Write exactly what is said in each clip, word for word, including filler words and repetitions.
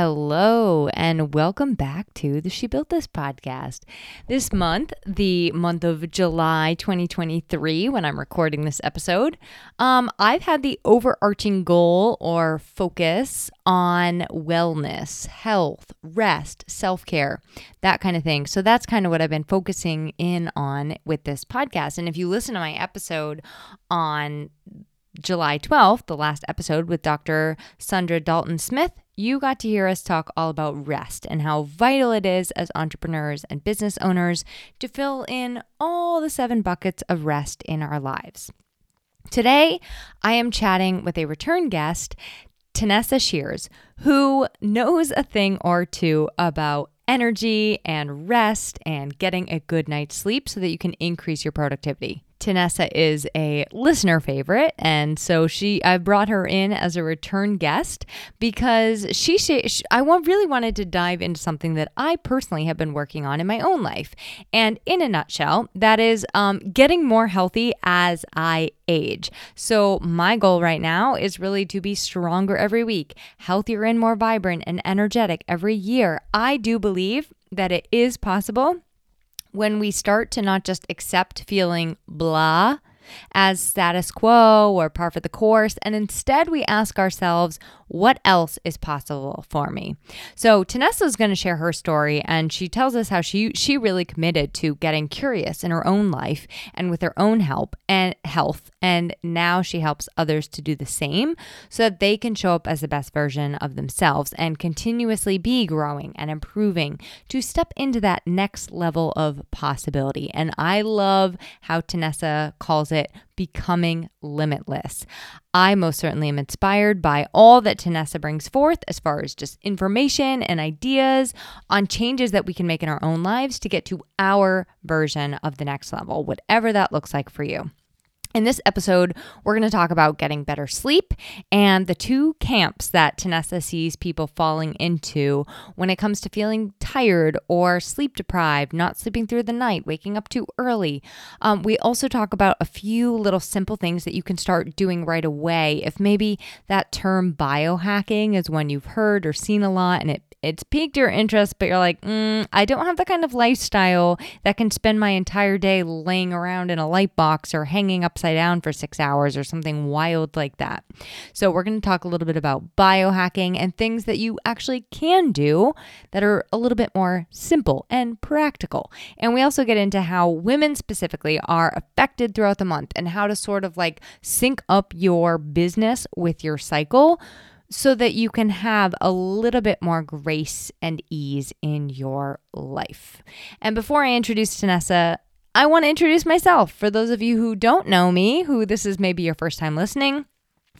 Hello, and welcome back to the She Built This podcast. This month, the month of July twenty twenty-three, when I'm recording this episode, um, I've had the overarching goal or focus on wellness, health, rest, self-care, that kind of thing. So that's kind of what I've been focusing in on with this podcast. And if you listen to my episode on July twelfth, the last episode with Doctor Sundra Dalton-Smith, you got to hear us talk all about rest and how vital it is as entrepreneurs and business owners to fill in all the seven buckets of rest in our lives. Today, I am chatting with a return guest, Tanessa Shears, who knows a thing or two about energy and rest and getting a good night's sleep so that you can increase your productivity. Tanessa is a listener favorite, and so she I brought her in as a return guest because she, she I really wanted to dive into something that I personally have been working on in my own life, and in a nutshell, that is um, getting more healthy as I age. So my goal right now is really to be stronger every week, healthier and more vibrant and energetic every year. I do believe that it is possible when we start to not just accept feeling blah as status quo or par for the course, and instead we ask ourselves, what else is possible for me? So Tanessa is going to share her story, and she tells us how she she really committed to getting curious in her own life and with her own help and health, and now she helps others to do the same so that they can show up as the best version of themselves and continuously be growing and improving to step into that next level of possibility. And I love how Tanessa calls it Becoming Limitless. I most certainly am inspired by all that Tanessa brings forth as far as just information and ideas on changes that we can make in our own lives to get to our version of the next level, whatever that looks like for you. In this episode, we're going to talk about getting better sleep and the two camps that Tanessa sees people falling into when it comes to feeling tired or sleep deprived, not sleeping through the night, waking up too early. Um, we also talk about a few little simple things that you can start doing right away. If maybe that term biohacking is one you've heard or seen a lot and it It's piqued your interest, but you're like, mm, I don't have the kind of lifestyle that can spend my entire day laying around in a light box or hanging upside down for six hours or something wild like that. So we're going to talk a little bit about biohacking and things that you actually can do that are a little bit more simple and practical. And we also get into how women specifically are affected throughout the month and how to sort of like sync up your business with your cycle so that you can have a little bit more grace and ease in your life. And before I introduce Tanessa, I want to introduce myself. For those of you who don't know me, who this is maybe your first time listening,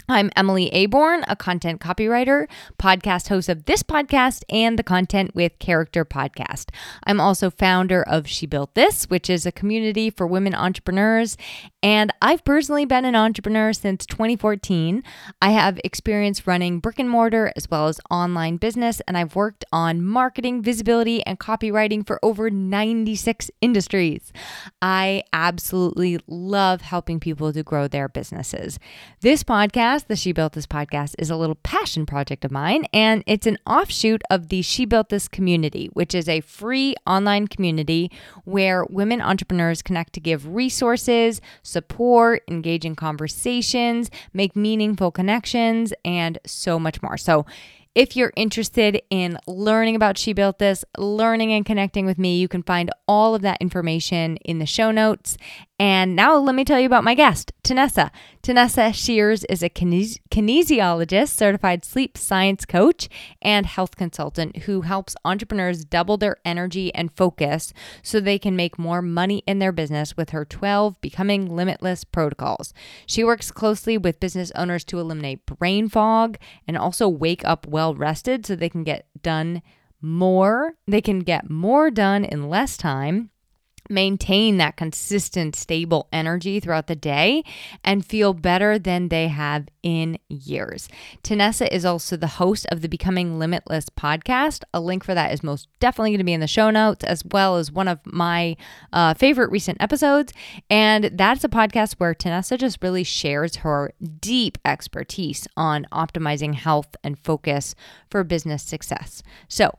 I'm Emily Aborn, a content copywriter, podcast host of this podcast, and the Content with Character podcast. I'm also founder of She Built This, which is a community for women entrepreneurs, and I've personally been an entrepreneur since twenty fourteen. I have experience running brick and mortar as well as online business, and I've worked on marketing, visibility, and copywriting for over ninety-six industries. I absolutely love helping people to grow their businesses. This podcast, the She Built This podcast, is a little passion project of mine, and it's an offshoot of the She Built This community, which is a free online community where women entrepreneurs connect to give resources, support, engage in conversations, make meaningful connections, and so much more. So if you're interested in learning about She Built This, learning and connecting with me, you can find all of that information in the show notes. And now let me tell you about my guest, Tanessa. Tanessa Shears is a kines- kinesiologist, certified sleep science coach, and health consultant who helps entrepreneurs double their energy and focus so they can make more money in their business with her twelve Becoming Limitless Protocols. She works closely with business owners to eliminate brain fog and also wake up well rested so they can get done more. They can get more done in less time maintain that consistent, stable energy throughout the day and feel better than they have in years. Tanessa is also the host of the Becoming Limitless podcast. A link for that is most definitely going to be in the show notes, as well as one of my uh, favorite recent episodes. And that's a podcast where Tanessa just really shares her deep expertise on optimizing health and focus for business success. So,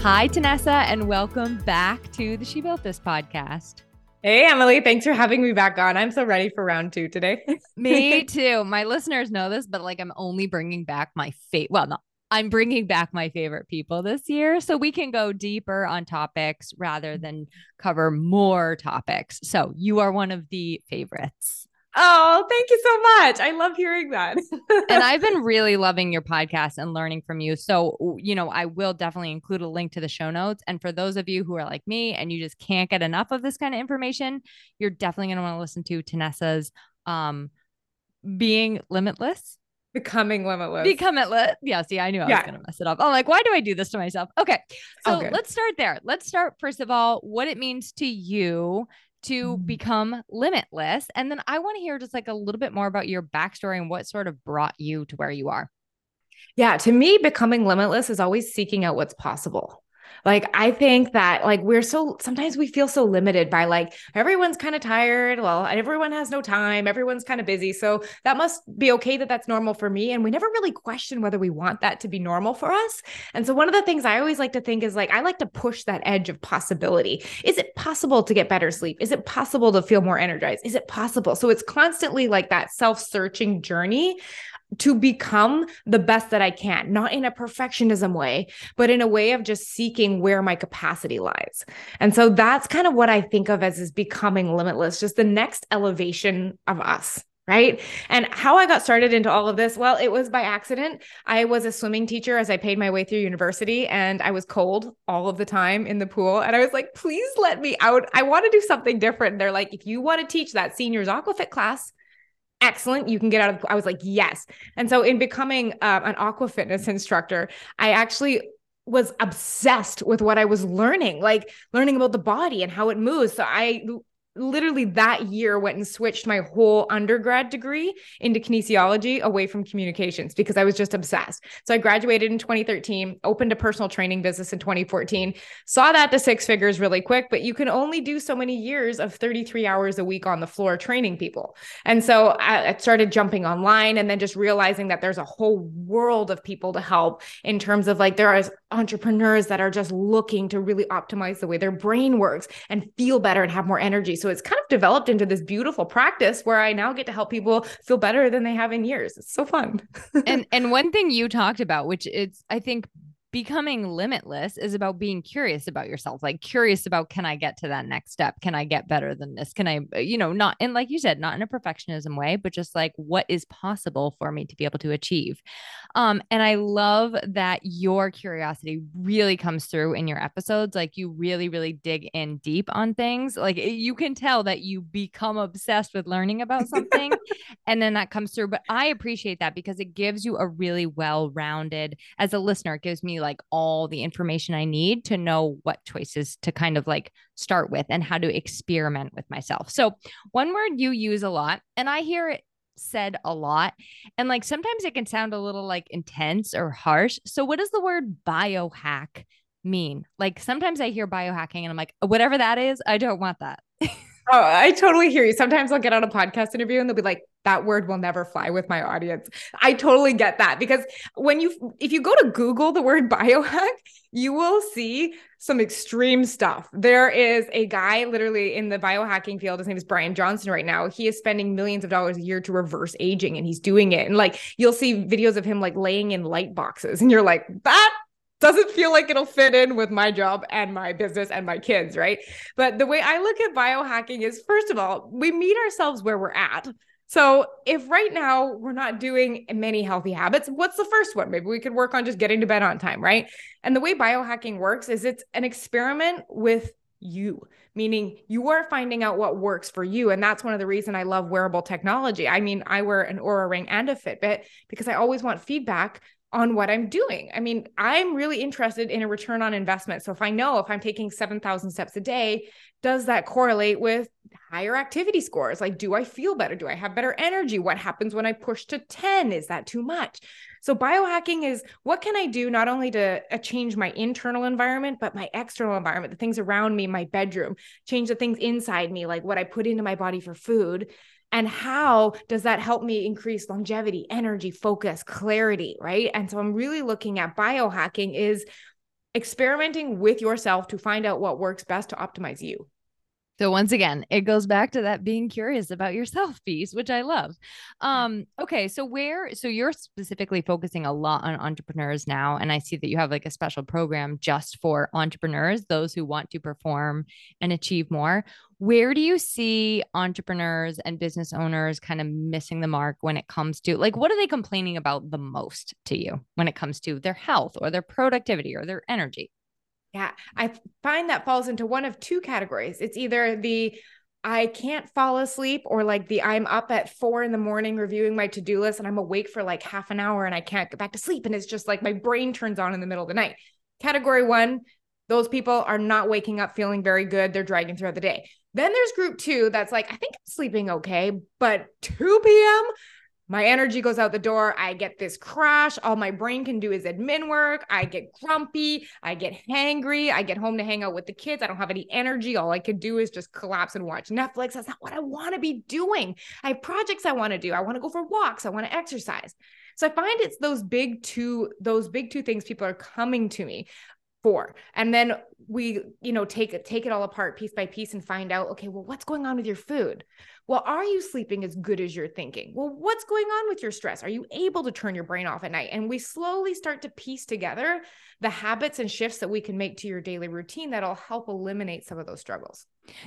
Hi, Tanessa, and welcome back to the She Built This podcast. Hey, Emily, thanks for having me back on. I'm so ready for round two today. Me too. My listeners know this, but like I'm only bringing back my favorite. Well, no, I'm bringing back my favorite people this year, so we can go deeper on topics rather than cover more topics. So you are one of the favorites. Oh, thank you so much. I love hearing that. And I've been really loving your podcast and learning from you. So, you know, I will definitely include a link to the show notes. And for those of you who are like me and you just can't get enough of this kind of information, you're definitely going to want to listen to Tanessa's um, Being Limitless. Becoming Limitless. Becoming Limitless. Yeah. See, I knew I yeah. was going to mess it up. I'm like, why do I do this to myself? Okay. So oh, let's start there. Let's start, first of all, what it means to you to become limitless. And then I want to hear just like a little bit more about your backstory and what sort of brought you to where you are. Yeah. To me, becoming limitless is always seeking out what's possible. Like, I think that like, we're so, sometimes we feel so limited by like, everyone's kind of tired. Well, everyone has no time. Everyone's kind of busy. So that must be okay that that's normal for me. And we never really question whether we want that to be normal for us. And so one of the things I always like to think is like, I like to push that edge of possibility. Is it possible to get better sleep? Is it possible to feel more energized? Is it possible? So it's constantly like that self-searching journey to become the best that I can, not in a perfectionism way, but in a way of just seeking where my capacity lies. And so that's kind of what I think of as is becoming limitless, just the next elevation of us. Right. And how I got started into all of this, well, it was by accident. I was a swimming teacher as I paid my way through university, and I was cold all of the time in the pool. And I was like, please let me out. I want to do something different. And they're like, if you want to teach that seniors aquafit class, excellent. You can get out of, I was like, yes. And so in becoming uh, an aqua fitness instructor, I actually was obsessed with what I was learning, like learning about the body and how it moves. So I literally that year went and switched my whole undergrad degree into kinesiology away from communications because I was just obsessed. So I graduated in twenty thirteen, opened a personal training business in twenty fourteen, saw that to six figures really quick, but you can only do so many years of thirty-three hours a week on the floor training people. And so I, I started jumping online and then just realizing that there's a whole world of people to help in terms of like, there are entrepreneurs that are just looking to really optimize the way their brain works and feel better and have more energy. So So it's kind of developed into this beautiful practice where I now get to help people feel better than they have in years. It's so fun. and and one thing you talked about, which is, I think, becoming limitless is about being curious about yourself, like curious about, can I get to that next step? Can I get better than this? Can I, you know, not in, like you said, not in a perfectionism way, but just like what is possible for me to be able to achieve. Um, and I love that your curiosity really comes through in your episodes. Like you really, really dig in deep on things. Like you can tell that you become obsessed with learning about something and then that comes through. But I appreciate that because it gives you a really well-rounded, as a listener, it gives me like like all the information I need to know what choices to kind of like start with and how to experiment with myself. So one word you use a lot, and I hear it said a lot, and like sometimes it can sound a little like intense or harsh. So what does the word biohack mean? Like sometimes I hear biohacking and I'm like, whatever that is, I don't want that. Oh, I totally hear you. Sometimes I'll get on a podcast interview and they'll be like, That word will never fly with my audience. I totally get that, because when you, if you go to Google the word biohack, you will see some extreme stuff. There is a guy literally in the biohacking field. His name is Brian Johnson right now. He is spending millions of dollars a year to reverse aging, and he's doing it. And like, you'll see videos of him like laying in light boxes, and you're like, that doesn't feel like it'll fit in with my job and my business and my kids, right? But the way I look at biohacking is, first of all, we meet ourselves where we're at. So if right now we're not doing many healthy habits, what's the first one? Maybe we could work on just getting to bed on time, right? And the way biohacking works is it's an experiment with you, meaning you are finding out what works for you. And that's one of the reasons I love wearable technology. I mean, I wear an Oura Ring and a Fitbit because I always want feedback on what I'm doing. I mean, I'm really interested in a return on investment. So if I know if I'm taking seven thousand steps a day, does that correlate with higher activity scores? Like, do I feel better? Do I have better energy? What happens when I push to ten? Is that too much? So biohacking is, what can I do not only to uh, change my internal environment, but my external environment, the things around me, my bedroom, change the things inside me, like what I put into my body for food. And how does that help me increase longevity, energy, focus, clarity, right? And so I'm really looking at biohacking is experimenting with yourself to find out what works best to optimize you. So once again, it goes back to that being curious about yourself piece, which I love. Um, okay. So where, so you're specifically focusing a lot on entrepreneurs now. And I see that you have like a special program just for entrepreneurs, those who want to perform and achieve more. Where do you see entrepreneurs and business owners kind of missing the mark when it comes to, like, what are they complaining about the most to you when it comes to their health or their productivity or their energy? Yeah, I find that falls into one of two categories. It's either the I can't fall asleep, or like the I'm up at four in the morning reviewing my to-do list and I'm awake for like half an hour and I can't get back to sleep. And it's just like my brain turns on in the middle of the night. Category one, those people are not waking up feeling very good. They're dragging throughout the day. Then there's group two that's like, I think I'm sleeping okay, but two p.m., my energy goes out the door. I get this crash. All my brain can do is admin work. I get grumpy. I get hangry. I get home to hang out with the kids. I don't have any energy. All I could do is just collapse and watch Netflix. That's not what I want to be doing. I have projects I want to do. I want to go for walks. I want to exercise. So I find it's those big two, those big two things people are coming to me for. And then we, you know, take it, take it all apart piece by piece and find out, okay, well, what's going on with your food? Well, are you sleeping as good as you're thinking? Well, what's going on with your stress? Are you able to turn your brain off at night? And we slowly start to piece together the habits and shifts that we can make to your daily routine that'll help eliminate some of those struggles.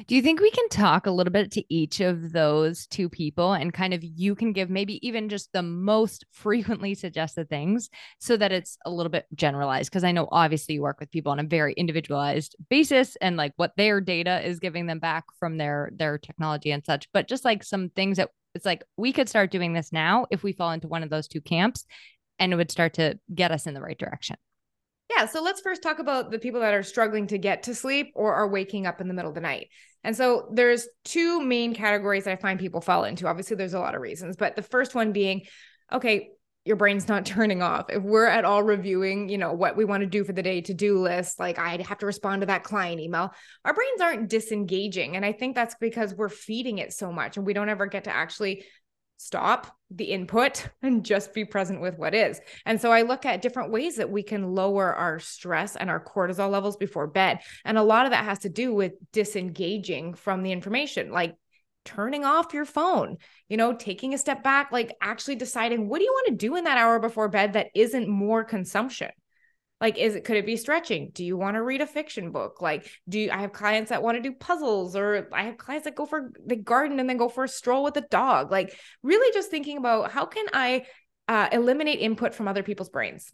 Do you think we can talk a little bit to each of those two people and kind of, you can give maybe even just the most frequently suggested things so that it's a little bit generalized? Because I know obviously you work with people on a very individualized basis and like what their data is giving them back from their, their technology and such, but just like some things that it's like, we could start doing this now if we fall into one of those two camps, and it would start to get us in the right direction. Yeah. So let's first talk about the people that are struggling to get to sleep or are waking up in the middle of the night. And so there's two main categories that I find people fall into. Obviously there's a lot of reasons, but the first one being, okay, your brain's not turning off. If we're at all reviewing, you know, what we want to do for the day to-do list, like I have to respond to that client email, our brains aren't disengaging. And I think that's because we're feeding it so much and we don't ever get to actually stop the input and just be present with what is. And so I look at different ways that we can lower our stress and our cortisol levels before bed. And a lot of that has to do with disengaging from the information, like turning off your phone, you know, taking a step back, like actually deciding, what do you want to do in that hour before bed that isn't more consumption? Like, is it, could it be stretching? Do you want to read a fiction book? Like, do you, I have clients that want to do puzzles, or I have clients that go for the garden and then go for a stroll with a dog. Like really just thinking about how can I uh, eliminate input from other people's brains?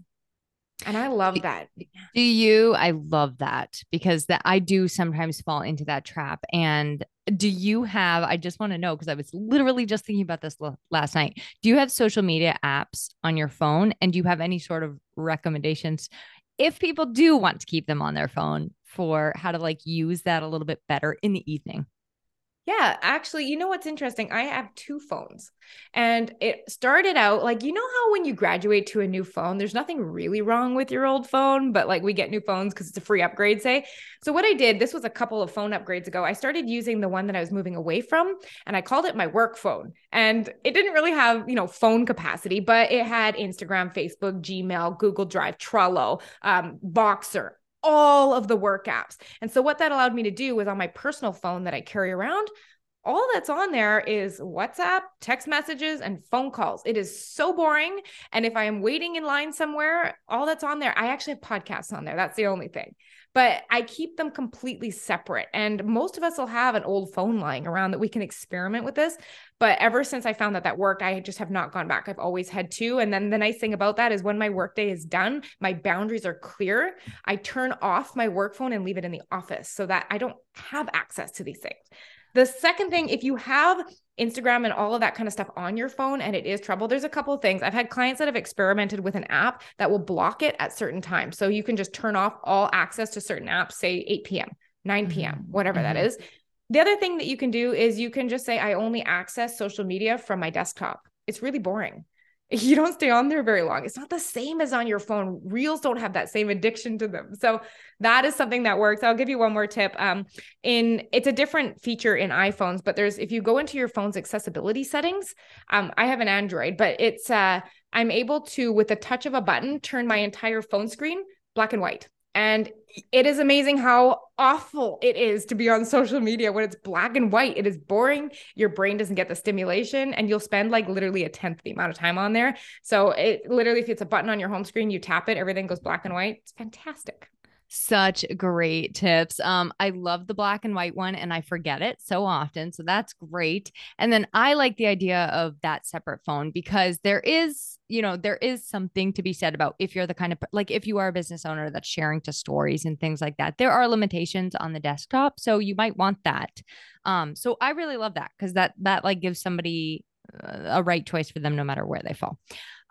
And I love that. Do you, I love that because that I do sometimes fall into that trap. And do you have, I just want to know, because I was literally just thinking about this l- last night. Do you have social media apps on your phone, and do you have any sort of recommendations if people do want to keep them on their phone for how to like use that a little bit better in the evening? Yeah, actually, you know what's interesting? I have two phones, and it started out like, you know how when you graduate to a new phone, there's nothing really wrong with your old phone, but like we get new phones because it's a free upgrade, say. So what I did, this was a couple of phone upgrades ago. I started using the one that I was moving away from, and I called it my work phone. And it didn't really have, you know, phone capacity, but it had Instagram, Facebook, Gmail, Google Drive, Trello, um, Boxer, all of the work apps. And so what that allowed me to do was on my personal phone that I carry around, all that's on there is WhatsApp, text messages, and phone calls. It is so boring. And if I am waiting in line somewhere, all that's on there, I actually have podcasts on there. That's the only thing. But I keep them completely separate. And most of us will have an old phone lying around that we can experiment with this. But ever since I found that that worked, I just have not gone back. I've always had two. And then the nice thing about that is when my workday is done, my boundaries are clear. I turn off my work phone and leave it in the office so that I don't have access to these things. The second thing, if you have Instagram and all of that kind of stuff on your phone and it is trouble, there's a couple of things. I've had clients that have experimented with an app that will block it at certain times. So you can just turn off all access to certain apps, say eight p.m., nine p.m., mm-hmm. whatever mm-hmm. that is. The other thing that you can do is you can just say, I only access social media from my desktop. It's really boring. You don't stay on there very long. It's not the same as on your phone. Reels don't have that same addiction to them. So that is something that works. I'll give you one more tip. Um, in it's a different feature in iPhones, but there's, if you go into your phone's accessibility settings, um, I have an Android, but it's, uh, I'm able to, with the touch of a button, turn my entire phone screen black and white. And it is amazing how awful it is to be on social media when it's black and white. It is boring. Your brain doesn't get the stimulation, and you'll spend like literally a tenth the amount of time on there. So it literally, if it's a button on your home screen, you tap it, everything goes black and white. It's fantastic. Such great tips. Um, I love the black and white one, and I forget it so often. So that's great. And then I like the idea of that separate phone, because there is, you know, there is something to be said about if you're the kind of, like, if you are a business owner that's sharing to stories and things like that, there are limitations on the desktop. So you might want that. Um, so I really love that, because that, that like gives somebody a right choice for them, no matter where they fall.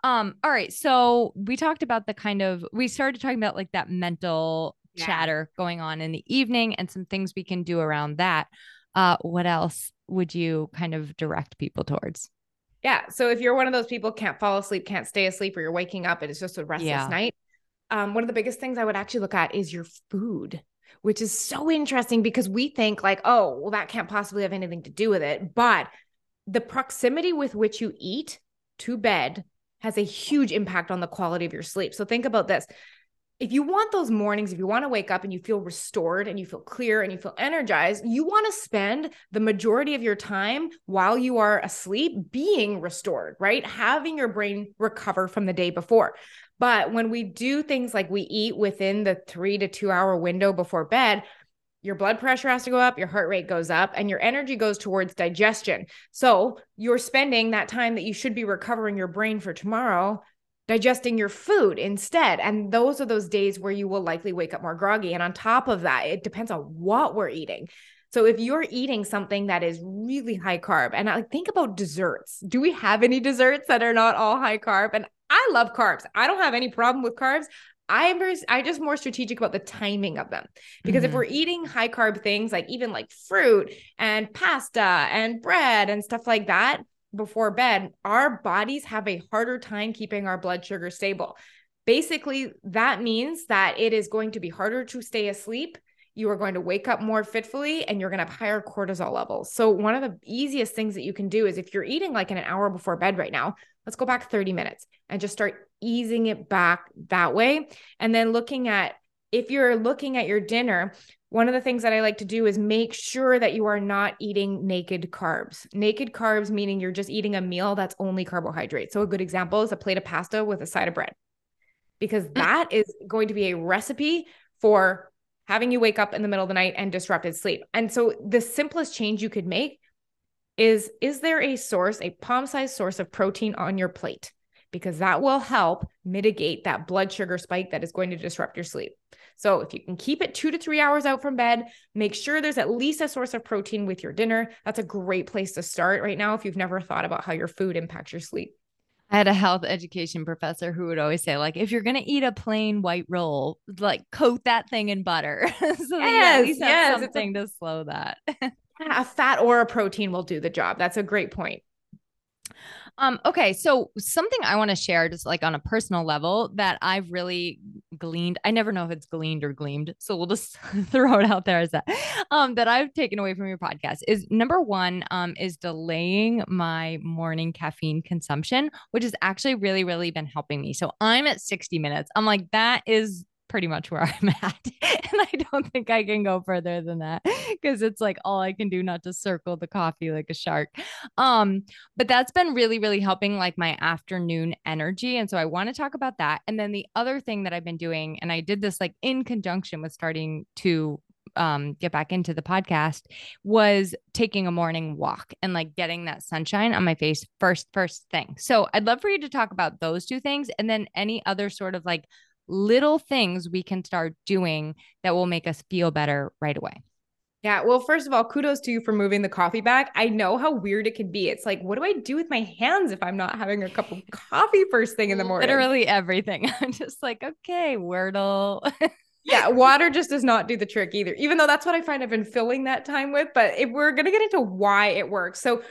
Um, all right. So we talked about the kind of, we started talking about like that mental yeah. chatter going on in the evening and some things we can do around that. Uh, what else would you kind of direct people towards? Yeah. So if you're one of those people, can't fall asleep, can't stay asleep, or you're waking up and it's just a restless yeah. night. Um, one of the biggest things I would actually look at is your food, which is so interesting, because we think like, oh, well, that can't possibly have anything to do with it. But the proximity with which you eat to bed has a huge impact on the quality of your sleep. So think about this. If you want those mornings, if you want to wake up and you feel restored and you feel clear and you feel energized, you want to spend the majority of your time while you are asleep being restored, right? Having your brain recover from the day before. But when we do things like we eat within the three to two hour window before bed, your blood pressure has to go up, your heart rate goes up, and your energy goes towards digestion. So you're spending that time that you should be recovering your brain for tomorrow, digesting your food instead. And those are those days where you will likely wake up more groggy. And on top of that, it depends on what we're eating. So if you're eating something that is really high carb, and I think about desserts, do we have any desserts that are not all high carb? And I love carbs. I don't have any problem with carbs. I am very, I just more strategic about the timing of them, because mm-hmm. if we're eating high carb things, like even like fruit and pasta and bread and stuff like that before bed, our bodies have a harder time keeping our blood sugar stable. Basically, that means that it is going to be harder to stay asleep. You are going to wake up more fitfully, and you're going to have higher cortisol levels. So one of the easiest things that you can do is, if you're eating like in an hour before bed right now, let's go back thirty minutes and just start easing it back that way. And then looking at, if you're looking at your dinner, one of the things that I like to do is make sure that you are not eating naked carbs. Naked carbs, meaning you're just eating a meal that's only carbohydrates. So a good example is a plate of pasta with a side of bread, because that is going to be a recipe for having you wake up in the middle of the night and disrupted sleep. And so the simplest change you could make is, is there a source, a palm-sized source of protein on your plate? Because that will help mitigate that blood sugar spike that is going to disrupt your sleep. So if you can keep it two to three hours out from bed, make sure there's at least a source of protein with your dinner. That's a great place to start right now if you've never thought about how your food impacts your sleep. I had a health education professor who would always say, like, if you're going to eat a plain white roll, like coat that thing in butter. so yes, that at least yes, have something a- to slow that. Yeah, a fat or a protein will do the job. That's a great point. Um, okay. So something I want to share just like on a personal level that I've really gleaned, I never know if it's gleaned or gleamed. So we'll just throw it out there as that, um, that I've taken away from your podcast is number one, um, is delaying my morning caffeine consumption, which has actually really, really been helping me. So I'm at sixty minutes. I'm like, that is pretty much where I'm at. And I don't think I can go further than that because it's like all I can do not to circle the coffee like a shark. Um, but that's been really, really helping like my afternoon energy. And so I want to talk about that. And then the other thing that I've been doing, and I did this like in conjunction with starting to um, get back into the podcast, was taking a morning walk and like getting that sunshine on my face first, first thing. So I'd love for you to talk about those two things and then any other sort of like little things we can start doing that will make us feel better right away. Yeah. Well, first of all, kudos to you for moving the coffee back. I know how weird it can be. It's like, what do I do with my hands if I'm not having a cup of coffee first thing in the morning? Literally everything. I'm just like, okay, Wordle. Yeah. Water just does not do the trick either, even though that's what I find I've been filling that time with, but if we're going to get into why it works. So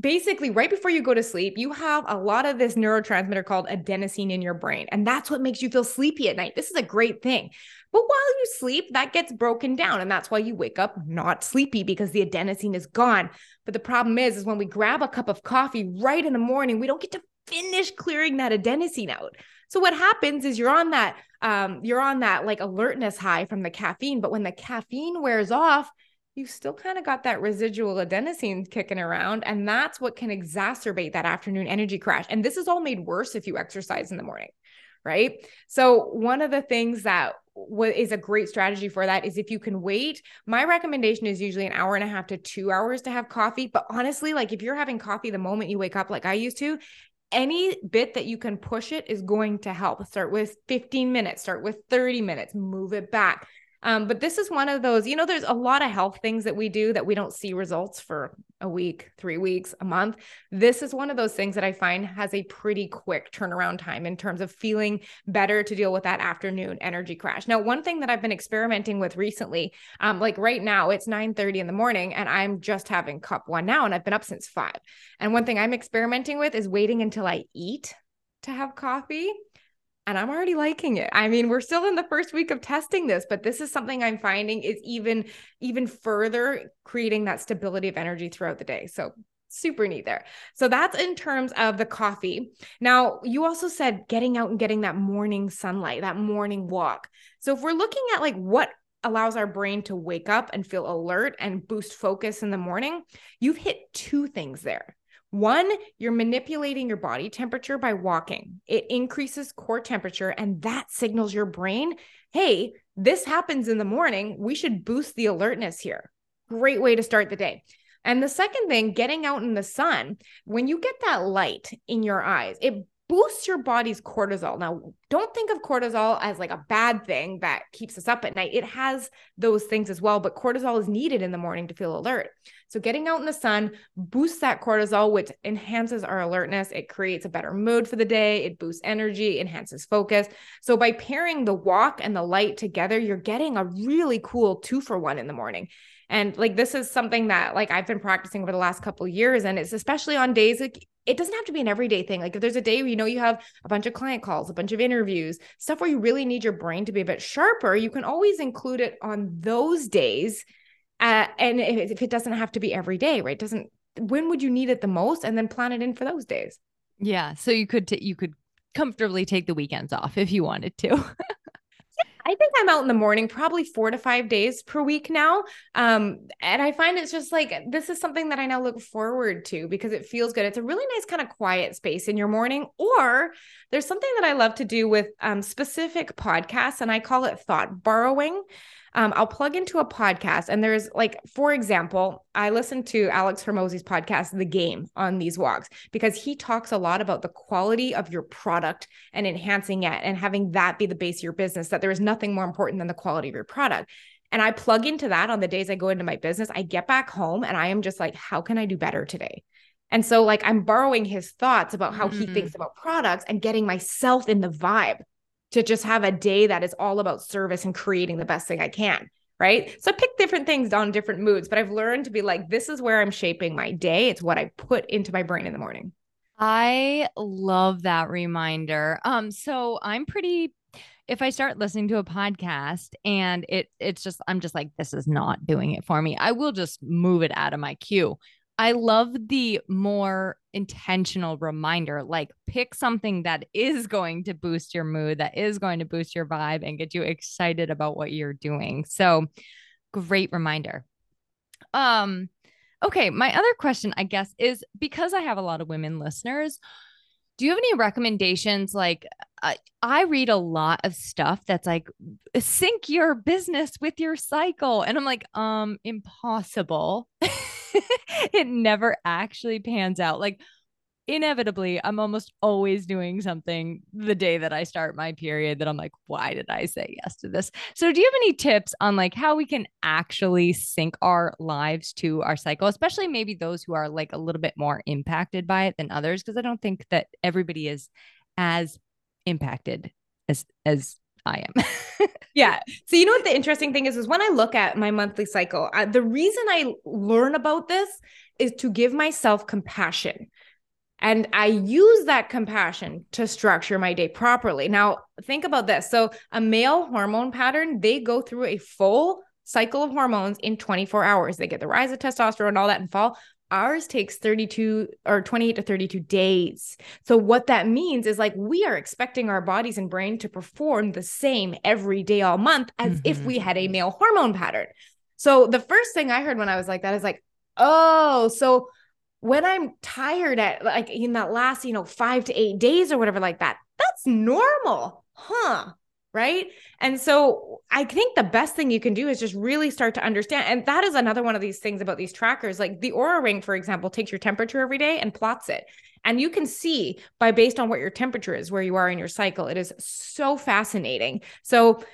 basically, right before you go to sleep, you have a lot of this neurotransmitter called adenosine in your brain, and that's what makes you feel sleepy at night. This is a great thing. But while you sleep, that gets broken down, and that's why you wake up not sleepy because the adenosine is gone. But the problem is, is when we grab a cup of coffee right in the morning, we don't get to finish clearing that adenosine out. So what happens is you're on that, um, you're on that like alertness high from the caffeine, but when the caffeine wears off, you still kind of got that residual adenosine kicking around. And that's what can exacerbate that afternoon energy crash. And this is all made worse if you exercise in the morning, right? So one of the things that w- is a great strategy for that is if you can wait, my recommendation is usually an hour and a half to two hours to have coffee. But honestly, like if you're having coffee the moment you wake up, like I used to, any bit that you can push it is going to help. Start with fifteen minutes, start with thirty minutes, move it back. Um, but this is one of those, you know, there's a lot of health things that we do that we don't see results for a week, three weeks, a month. This is one of those things that I find has a pretty quick turnaround time in terms of feeling better to deal with that afternoon energy crash. Now, one thing that I've been experimenting with recently, um, like right now it's nine thirty in the morning and I'm just having cup one now and I've been up since five. And one thing I'm experimenting with is waiting until I eat to have coffee. And I'm already liking it. I mean, we're still in the first week of testing this, but this is something I'm finding is even, even further creating that stability of energy throughout the day. So super neat there. So that's in terms of the coffee. Now, you also said getting out and getting that morning sunlight, that morning walk. So if we're looking at like what allows our brain to wake up and feel alert and boost focus in the morning, you've hit two things there. One, you're manipulating your body temperature by walking. It increases core temperature and that signals your brain, hey, this happens in the morning. We should boost the alertness here. Great way to start the day. And the second thing, getting out in the sun, when you get that light in your eyes, it boosts your body's cortisol. Now, don't think of cortisol as like a bad thing that keeps us up at night. It has those things as well, but cortisol is needed in the morning to feel alert. So getting out in the sun boosts that cortisol, which enhances our alertness. It creates a better mood for the day. It boosts energy, enhances focus. So by pairing the walk and the light together, you're getting a really cool two for one in the morning. And like, this is something that like I've been practicing over the last couple of years. And it's especially on days, like it doesn't have to be an everyday thing. Like if there's a day where, you know, you have a bunch of client calls, a bunch of interviews, stuff where you really need your brain to be a bit sharper, you can always include it on those days. Uh, and if, if it doesn't have to be every day, right? Doesn't, when would you need it the most? And then plan it in for those days. Yeah. So you could, t- you could comfortably take the weekends off if you wanted to. I think I'm out in the morning probably four to five days per week now. Um, and I find it's just like, this is something that I now look forward to because it feels good. It's a really nice kind of quiet space in your morning. Or there's something that I love to do with um, specific podcasts, and I call it thought borrowing. Um, I'll plug into a podcast and there's like, for example, I listen to Alex Hormozzi's podcast, The Game, on these walks, because he talks a lot about the quality of your product and enhancing it and having that be the base of your business, that there is nothing more important than the quality of your product. And I plug into that on the days I go into my business. I get back home and I am just like, how can I do better today? And so like, I'm borrowing his thoughts about how mm-hmm. he thinks about products and getting myself in the vibe to just have a day that is all about service and creating the best thing I can. right? So I pick different things on different moods, but I've learned to be like, this is where I'm shaping my day. It's what I put into my brain in the morning. I love that reminder. Um, so I'm pretty, if I start listening to a podcast and it it's just, I'm just like, this is not doing it for me, I will just move it out of my queue. I love the more intentional reminder, like pick something that is going to boost your mood, that is going to boost your vibe and get you excited about what you're doing. So great reminder. Um, okay. My other question, I guess, is because I have a lot of women listeners, do you have any recommendations? Like I, I read a lot of stuff that's like sync your business with your cycle. And I'm like, um, impossible. It never actually pans out. Like inevitably, I'm almost always doing something the day that I start my period that I'm like, why did I say yes to this? So do you have any tips on like how we can actually sync our lives to our cycle, especially maybe those who are like a little bit more impacted by it than others? Because I don't think that everybody is as impacted as, as I am. Yeah. So you know what the interesting thing is, is when I look at my monthly cycle, uh, the reason I learn about this is to give myself compassion. And I use that compassion to structure my day properly. Now think about this. So a male hormone pattern, they go through a full cycle of hormones in twenty-four hours. They get the rise of testosterone and all that in fall. Ours takes thirty-two or twenty-eight to thirty-two days. So what that means is like we are expecting our bodies and brain to perform the same every day all month as mm-hmm. if we had a male hormone pattern. So the first thing I heard when I was like that is like, oh, so when I'm tired at like in that last, you know, five to eight days or whatever like that, that's normal, huh? Right. And so I think the best thing you can do is just really start to understand. And that is another one of these things about these trackers, like the Oura Ring, for example, takes your temperature every day and plots it. And you can see by based on what your temperature is, where you are in your cycle. It is so fascinating. So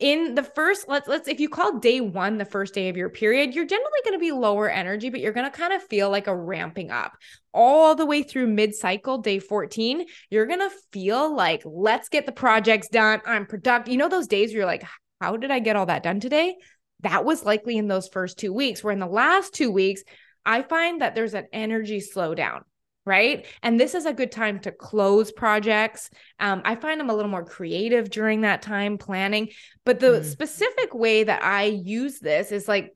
in the first, let's, let's, if you call day one, the first day of your period, you're generally going to be lower energy, but you're going to kind of feel like a ramping up. All the way through mid-cycle, day fourteen, you're going to feel like, let's get the projects done. I'm productive. You know, those days where you're like, how did I get all that done today? That was likely in those first two weeks, where in the last two weeks, I find that there's an energy slowdown. Right. And this is a good time to close projects. Um, I find I'm a little more creative during that time planning, but the mm. specific way that I use this is like,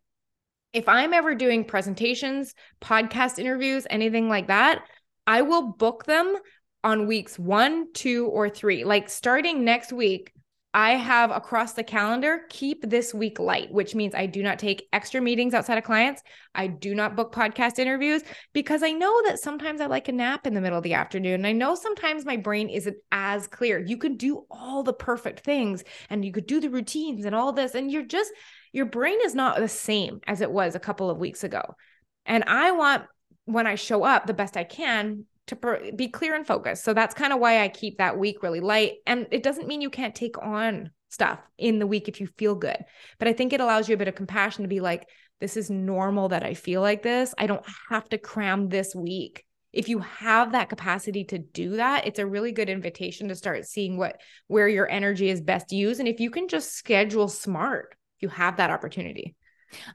if I'm ever doing presentations, podcast interviews, anything like that, I will book them on weeks one, two, or three. Like starting next week, I have across the calendar, keep this week light, which means I do not take extra meetings outside of clients. I do not book podcast interviews because I know that sometimes I like a nap in the middle of the afternoon. And I know sometimes my brain isn't as clear. You can do all the perfect things and you could do the routines and all this. And you're just, your brain is not the same as it was a couple of weeks ago. And I want, when I show up the best I can, to be clear and focused. So that's kind of why I keep that week really light. And it doesn't mean you can't take on stuff in the week if you feel good. But I think it allows you a bit of compassion to be like, this is normal that I feel like this. I don't have to cram this week. If you have that capacity to do that, it's a really good invitation to start seeing what, where your energy is best used. And if you can just schedule smart, you have that opportunity.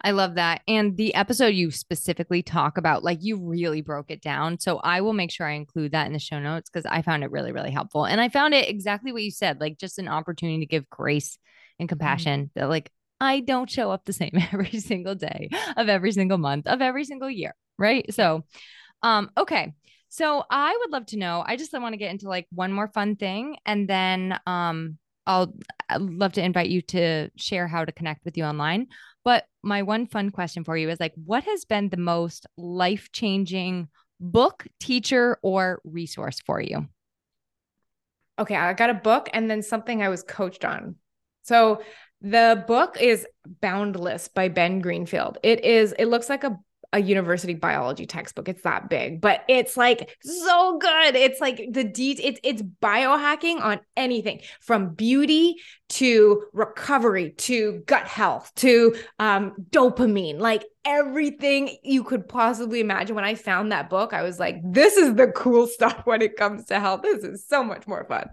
I love that. And the episode you specifically talk about, like you really broke it down. So I will make sure I include that in the show notes because I found it really, really helpful. And I found it exactly what you said, like just an opportunity to give grace and compassion mm-hmm. that like, I don't show up the same every single day of every single month of every single year. Right. So, um, okay. So I would love to know, I just want to get into like one more fun thing. And then, um, I'll I'd love to invite you to share how to connect with you online. But my one fun question for you is like, what has been the most life-changing book, teacher, or resource for you? Okay. I got a book and then something I was coached on. So the book is Boundless by Ben Greenfield. It is, it looks like a a university biology textbook. It's that big, but it's like so good. It's like the de- it's, it's biohacking on anything from beauty to recovery, to gut health, to, um, dopamine, like everything you could possibly imagine. When I found that book, I was like, this is the cool stuff when it comes to health. This is so much more fun.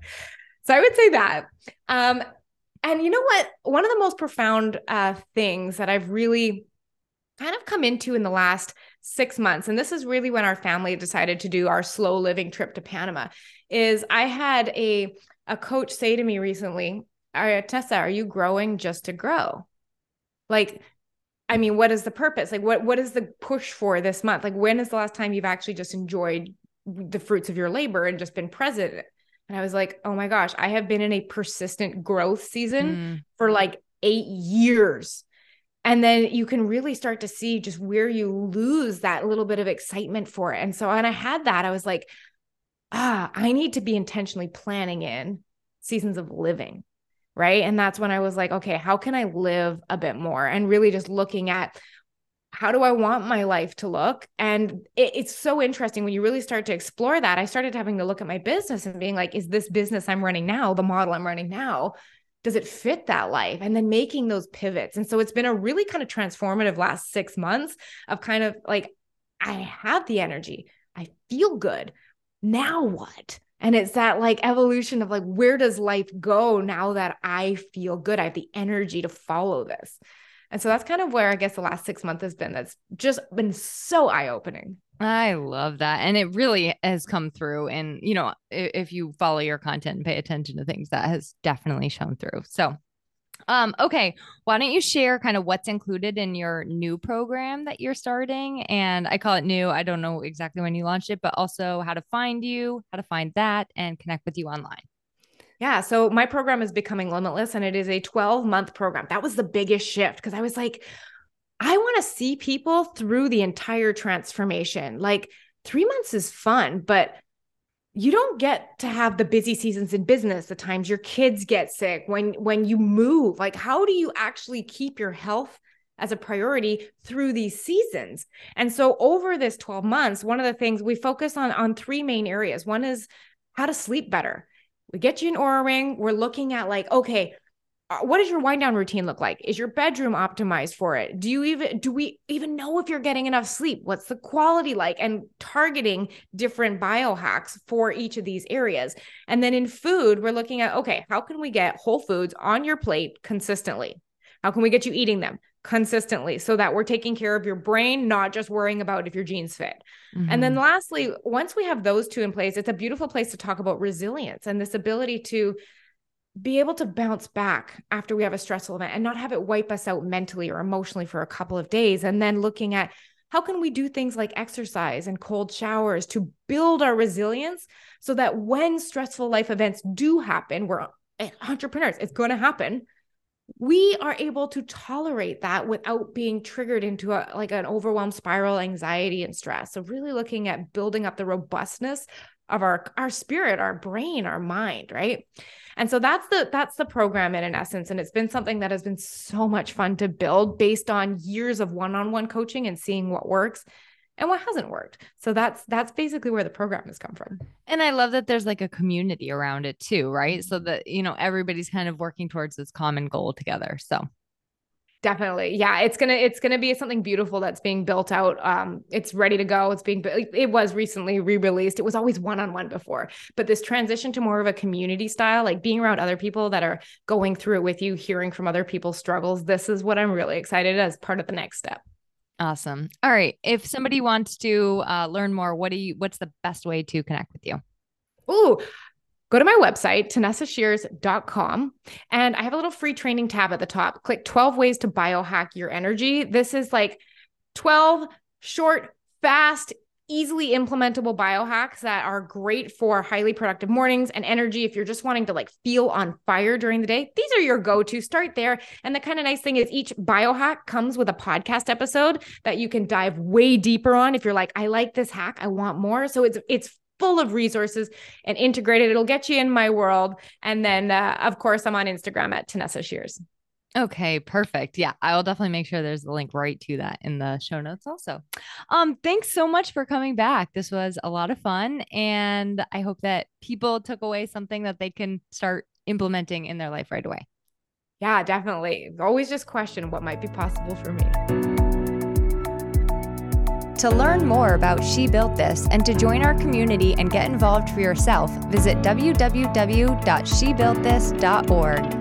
So I would say that, um, And you know what? One of the most profound uh, things that I've really kind of come into in the last six months, and this is really when our family decided to do our slow living trip to Panama, is I had a, a coach say to me recently, Tessa, are you growing just to grow? Like, I mean, what is the purpose? Like, what, what is the push for this month? Like, when is the last time you've actually just enjoyed the fruits of your labor and just been present? And I was like, oh my gosh, I have been in a persistent growth season mm. for like eight years. And then you can really start to see just where you lose that little bit of excitement for it. And so when I had that, I was like, ah, I need to be intentionally planning in seasons of living, right? And that's when I was like, okay, how can I live a bit more? And really just looking at how do I want my life to look? And it, it's so interesting when you really start to explore that. I started having to look at my business and being like, is this business I'm running now, the model I'm running now, does it fit that life? And then making those pivots. And so it's been a really kind of transformative last six months of kind of like, I have the energy, I feel good. Now what? And it's that like evolution of like, where does life go now that I feel good? I have the energy to follow this. And so that's kind of where I guess the last six months has been. That's just been so eye-opening. I love that. And it really has come through. And, you know, if, if you follow your content and pay attention to things, that has definitely shown through. So, um, okay. Why don't you share kind of what's included in your new program that you're starting? And I call it new. I don't know exactly when you launched it, but also how to find you, how to find that and connect with you online. Yeah. So my program is Becoming Limitless, and it is a twelve month program. That was the biggest shift, because I was like, I want to see people through the entire transformation. Like three months is fun, but you don't get to have the busy seasons in business, the times your kids get sick, when, when you move, like how do you actually keep your health as a priority through these seasons? And so over this twelve months, one of the things we focus on, on three main areas. One is how to sleep better. We get you an Oura Ring. We're looking at like, okay, what does your wind down routine look like? Is your bedroom optimized for it? Do you even, do we even know if you're getting enough sleep? What's the quality like? And targeting different biohacks for each of these areas. And then in food, we're looking at, okay, how can we get whole foods on your plate consistently? How can we get you eating them consistently so that we're taking care of your brain, not just worrying about if your jeans fit. Mm-hmm. And then lastly, once we have those two in place, it's a beautiful place to talk about resilience and this ability to be able to bounce back after we have a stressful event and not have it wipe us out mentally or emotionally for a couple of days. And then looking at how can we do things like exercise and cold showers to build our resilience so that when stressful life events do happen, we're entrepreneurs, it's going to happen. We are able to tolerate that without being triggered into a, like an overwhelmed spiral, anxiety and stress. So really looking at building up the robustness of our, our spirit, our brain, our mind. Right. And so that's the, that's the program in an essence. And it's been something that has been so much fun to build based on years of one-on-one coaching and seeing what works and what hasn't worked. So that's, that's basically where the program has come from. And I love that there's like a community around it too, right? So that, you know, everybody's kind of working towards this common goal together. So definitely. Yeah. It's going to, it's going to be something beautiful that's being built out. Um, it's ready to go. It's being, it was recently re-released. It was always one-on-one before, but this transition to more of a community style, like being around other people that are going through it with you, hearing from other people's struggles. This is what I'm really excited as part of the next step. Awesome. All right. If somebody wants to uh, learn more, what do you, what's the best way to connect with you? Ooh, go to my website, Tanessa Shears dot com. And I have a little free training tab at the top. Click twelve ways to biohack your energy. This is like twelve short, fast, easily implementable biohacks that are great for highly productive mornings and energy. If you're just wanting to like feel on fire during the day, these are your go-to. Start there. And the kind of nice thing is each biohack comes with a podcast episode that you can dive way deeper on. If you're like, I like this hack, I want more. So it's, it's full of resources and integrated. It'll get you in my world. And then uh, of course I'm on Instagram at Tanessa Shears. Okay, perfect. Yeah, I will definitely make sure there's a link right to that in the show notes also. Um, thanks so much for coming back. This was a lot of fun. And I hope that people took away something that they can start implementing in their life right away. Yeah, definitely. Always just question what might be possible for me. To learn more about She Built This and to join our community and get involved for yourself, visit w w w dot she built this dot org.